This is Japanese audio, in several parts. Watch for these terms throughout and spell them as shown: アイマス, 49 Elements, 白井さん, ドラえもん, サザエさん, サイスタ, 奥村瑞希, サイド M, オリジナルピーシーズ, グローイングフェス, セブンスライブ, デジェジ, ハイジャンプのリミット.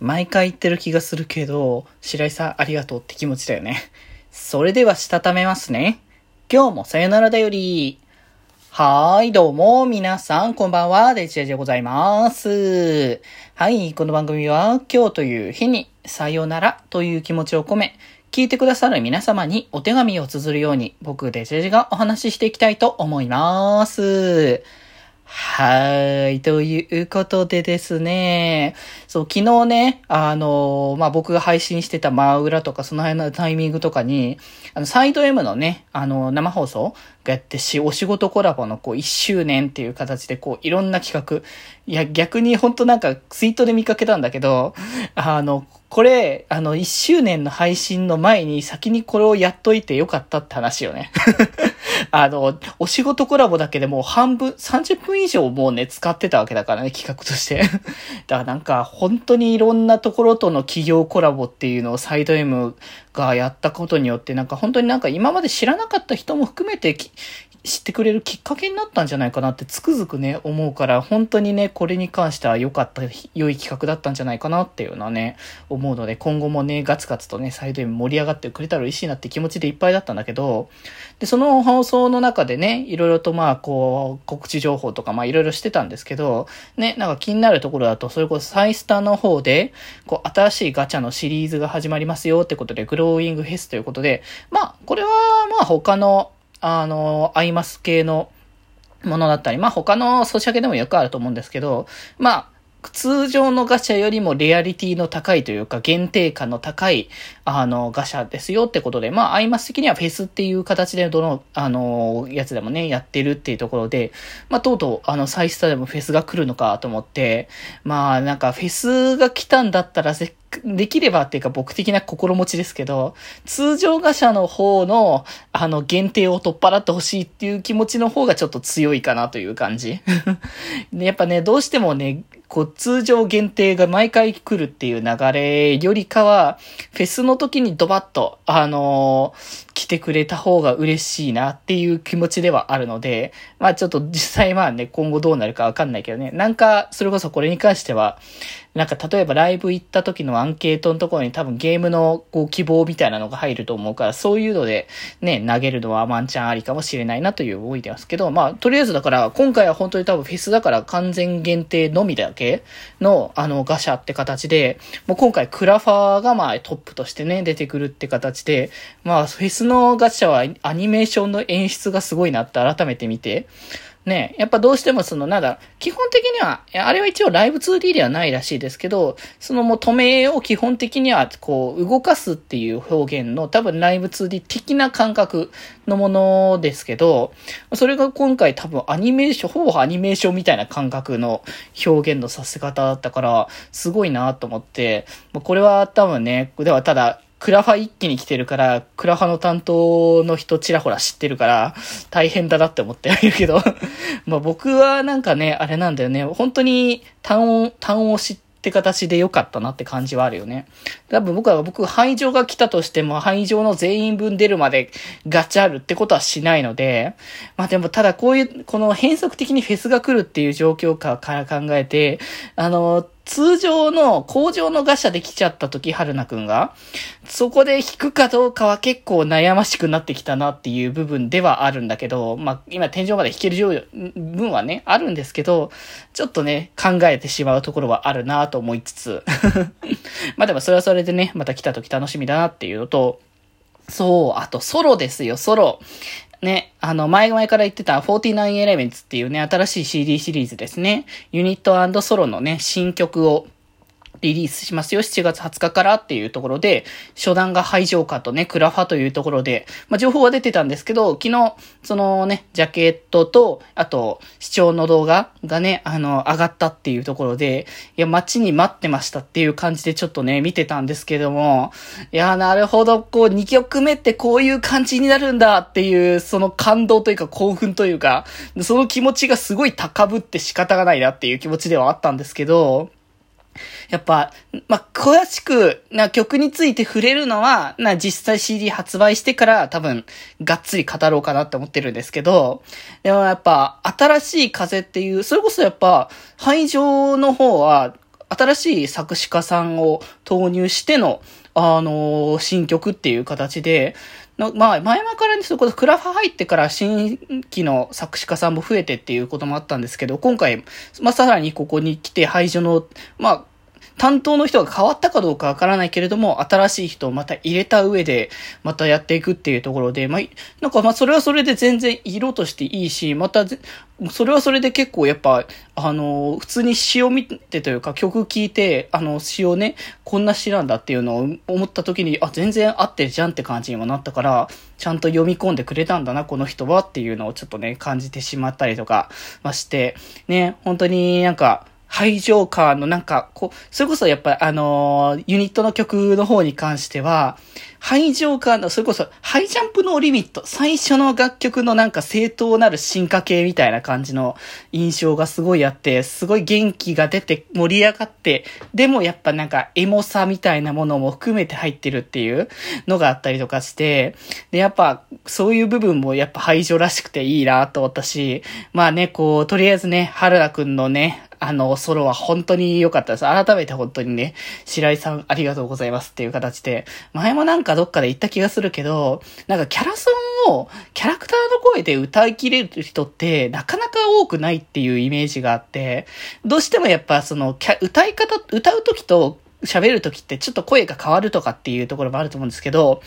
毎回言ってる気がするけど、白井さんありがとうって気持ちだよね。それではしたためますね。今日もさよならだより。はーい、どうも皆さんこんばんは、デジェジでございます。はい、この番組は今日という日にさよならという気持ちを込め、聞いてくださる皆様にお手紙を綴るように僕デジェジがお話ししていきたいと思います。はい。ということでですね。そう、昨日ね、僕が配信してた真裏とか、その辺のタイミングとかに、サイド M のね、生放送がやってお仕事コラボの1周年っていう形で、いろんな企画。いや、逆にほんとツイートで見かけたんだけど、これ、1周年の配信の前に先にこれをやっといてよかったって話よね。お仕事コラボだけでもう半分、30分以上もうね、使ってたわけだからね、企画として。だから本当にいろんなところとの企業コラボっていうのをサイド M がやったことによって、本当に今まで知らなかった人も含めて知ってくれるきっかけになったんじゃないかなってつくづくね、思うから、本当にね、これに関しては良い企画だったんじゃないかなっていうのはね、思うので、今後もね、ガツガツとね、サイド M 盛り上がってくれたら嬉しいなって気持ちでいっぱいだったんだけど、で、その放送の中でね、いろいろと告知情報とかいろいろしてたんですけど、ね、気になるところだと、それこそサイスタの方で、新しいガチャのシリーズが始まりますよってことで、グローイングフェスということで、これは他の、アイマス系のものだったり、他のソシャゲでもよくあると思うんですけど、通常のガチャよりもレアリティの高いというか限定感の高いガチャですよってことで、アイマス的にはフェスっていう形でどのやつでもねやってるっていうところで、とうとうサイスタでもフェスが来るのかと思って、フェスが来たんだったらできればっていうか僕的な心持ちですけど、通常ガチャの方の限定を取っ払ってほしいっていう気持ちの方がちょっと強いかなという感じ。やっぱね、どうしてもね、通常限定が毎回来るっていう流れよりかは、フェスの時にドバッと、来てくれた方が嬉しいなっていう気持ちではあるので、ちょっと実際今後どうなるかわかんないけどね、それこそこれに関しては、例えばライブ行った時のアンケートのところに多分ゲームの希望みたいなのが入ると思うから、そういうのでね、投げるのはワンチャンありかもしれないなという思いでますけど、とりあえずだから今回は本当に多分フェスだから完全限定のみだけのガシャって形で、もう今回クラファーがトップとしてね、出てくるって形で、フェスのガシャはアニメーションの演出がすごいなって改めて見て、ね、やっぱどうしても基本的には、あれは一応ライブ 2D ではないらしいですけど、もう止めを基本的には動かすっていう表現の多分ライブ 2D 的な感覚のものですけど、それが今回多分ほぼアニメーションみたいな感覚の表現のさせ方だったから、すごいなと思って、これは多分ね、ではただ、クラファ一気に来てるから、クラファの担当の人ちらほら知ってるから、大変だなって思ってはいるけど。僕はあれなんだよね。本当に単を知って形で良かったなって感じはあるよね。多分僕、排除が来たとしても、排除の全員分出るまでガチャあるってことはしないので、でもただこの変則的にフェスが来るっていう状況から考えて、通常の工場のガシャで来ちゃった時、春菜くんがそこで引くかどうかは結構悩ましくなってきたなっていう部分ではあるんだけど、今天井まで引ける分はねあるんですけど、ちょっとね考えてしまうところはあるなと思いつつでもそれはそれでね、また来た時楽しみだなっていうのと、そう、あとソロですよ、ソロね、前々から言ってた49 Elements っていうね、新しい CD シリーズですね。ユニット&ソロのね、新曲をリリースしますよ、7月20日からっていうところで、初段が排除化とね、クラファというところで、情報は出てたんですけど、昨日、そのね、ジャケットと、あと、視聴の動画がね、上がったっていうところで、いや、待ちに待ってましたっていう感じでちょっとね、見てたんですけども、いや、なるほど、2曲目ってこういう感じになるんだっていう、その感動というか、興奮というか、その気持ちがすごい高ぶって仕方がないなっていう気持ちではあったんですけど、やっぱ、詳しく曲について触れるのは、実際 CD 発売してから多分、がっつり語ろうかなって思ってるんですけど、でもやっぱ、新しい風っていう、それこそやっぱ、排除の方は、新しい作詞家さんを投入しての、新曲っていう形で、まあ、前々からね、それこそクラファ入ってから新規の作詞家さんも増えてっていうこともあったんですけど、今回、まあ、さらにここに来て排除の、まあ、担当の人が変わったかどうかわからないけれども、新しい人をまた入れた上で、またやっていくっていうところで、まあ、なんかまあそれはそれで全然色としていいし、また、それはそれで結構やっぱ、普通に詩を見てというか曲聞いて、詩をね、こんな詩なんだっていうのを思った時に、あ、全然合ってるじゃんって感じにもなったから、ちゃんと読み込んでくれたんだな、この人はっていうのをちょっとね、感じてしまったりとか、まあ、して、ね、本当になんか、排除感のなんか、それこそやっぱりユニットの曲の方に関しては、排除感の、それこそ、ハイジャンプのリミット、最初の楽曲のなんか正当なる進化系みたいな感じの印象がすごいあって、すごい元気が出て盛り上がって、でもやっぱなんかエモさみたいなものも含めて入ってるっていうのがあったりとかして、で、やっぱそういう部分もやっぱ排除らしくていいなと思ったし、まあね、こう、とりあえずね、春菜くんのね、ソロは本当に良かったです。改めて本当にね、白井さんありがとうございますっていう形で、前もなんかどっかで言った気がするけど、なんかキャラソンをキャラクターの声で歌い切れる人ってなかなか多くないっていうイメージがあって、どうしてもやっぱその歌う時と喋る時ってちょっと声が変わるとかっていうところもあると思うんですけど、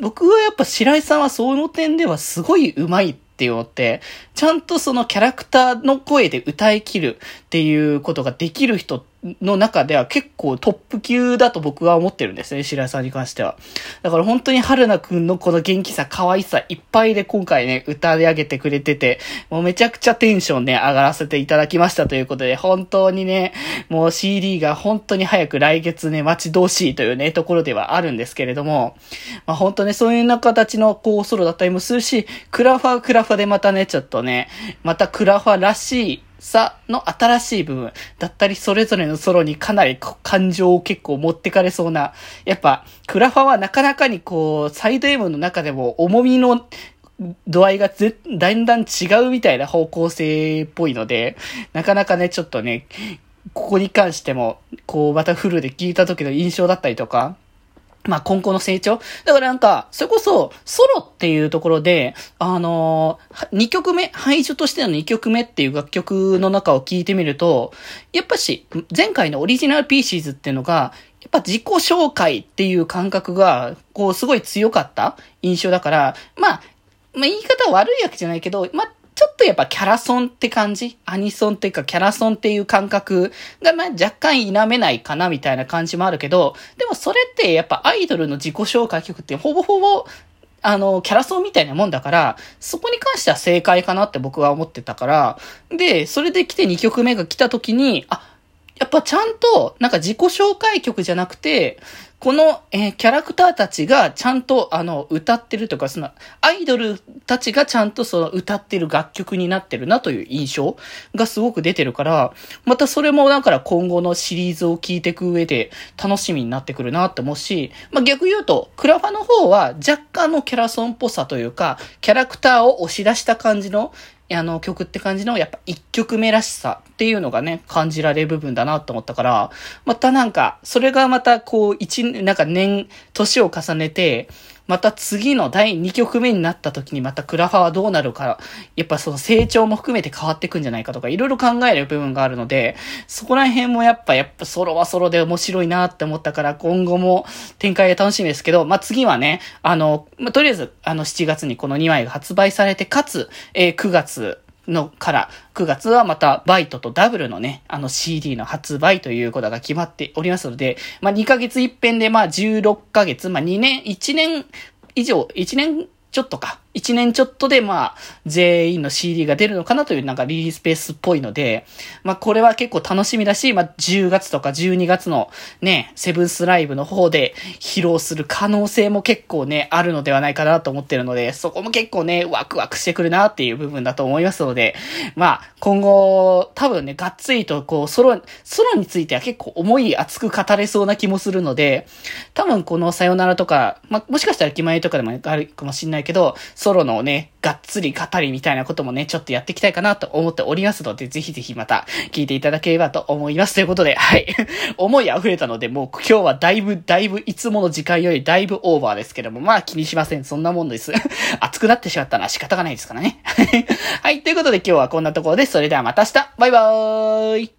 僕はやっぱ白井さんはその点ではすごい上手いっていうのって、ちゃんとそのキャラクターの声で歌い切るっていうことができる人の中では結構トップ級だと僕は思ってるんですね、白井さんに関しては。だから本当に春菜くんのこの元気さ、可愛さいっぱいで今回ね、歌い上げてくれてて、もうめちゃくちゃテンションね、上がらせていただきましたということで、本当にね、もう CD が本当に早く来月ね、待ち遠しいというね、ところではあるんですけれども、まあ本当ね、そういうような形のこうソロだったりもするし、クラファでまたね、ちょっとね、またクラファらしいさの新しい部分だったり、それぞれのソロにかなり感情を結構持ってかれそうな、やっぱクラファはなかなかにこうサイド M の中でも重みの度合いがだんだん違うみたいな方向性っぽいので、なかなかねちょっとねここに関してもこうまたフルで聴いた時の印象だったりとか、まあ今後の成長だから、なんかそれこそソロっていうところで2曲目、排除としての2曲目っていう楽曲の中を聞いてみると、やっぱし前回のオリジナルピーシーズっていうのがやっぱ自己紹介っていう感覚がこうすごい強かった印象だから、まあ言い方悪いわけじゃないけど、ちょっとやっぱキャラソンって感じ、アニソンっていうかキャラソンっていう感覚が若干否めないかなみたいな感じもあるけど、でもそれってやっぱアイドルの自己紹介曲ってほぼキャラソンみたいなもんだから、そこに関しては正解かなって僕は思ってたから、で、それで来て2曲目が来た時に、やっぱちゃんとなんか自己紹介曲じゃなくて、この、キャラクターたちがちゃんと歌ってるとか、そのアイドルたちがちゃんとその歌ってる楽曲になってるなという印象がすごく出てるから、またそれもだから今後のシリーズを聞いていく上で楽しみになってくるなって思うし、まあ逆言うとクラファの方は若干のキャラソンっぽさというか、キャラクターを押し出した感じの曲って感じの、やっぱ一曲目らしさっていうのがね、感じられる部分だなと思ったから、またなんか、それがまたこうなんか年を重ねて、また次の第2曲目になった時にまたクラファはどうなるか、やっぱその成長も含めて変わっていくんじゃないかとか、いろいろ考える部分があるので、そこら辺もやっぱソロはソロで面白いなって思ったから、今後も展開が楽しみですけど、まあ、次はね、とりあえず7月にこの2枚が発売されて、かつ、9月はまたバイトとダブルのね、CD の発売ということが決まっておりますので、まあ、2ヶ月一遍で、まあ、16ヶ月、まあ、1年ちょっとか、1年ちょっとで、まあ、全員の CD が出るのかなという、なんかリリースペースっぽいので、まあ、これは結構楽しみだし、まあ、10月とか12月のね、セブンスライブの方で披露する可能性も結構ね、あるのではないかなと思ってるので、そこも結構ね、ワクワクしてくるなっていう部分だと思いますので、まあ、今後、多分ね、がっつりとこう、ソロについては結構思い熱く語れそうな気もするので、多分このさよならとか、まあ、もしかしたら気前とかでもあるかもしれないけど、ソロのね、がっつり語りみたいなこともね、ちょっとやっていきたいかなと思っておりますので、ぜひぜひまた聞いていただければと思います。ということで、はい。思い溢れたので、もう今日はだいぶいつもの時間よりだいぶオーバーですけども、まあ気にしません。そんなもんです。熱くなってしまったのは仕方がないですからね。はい。ということで今日はこんなところです。それではまた明日。バイバーイ。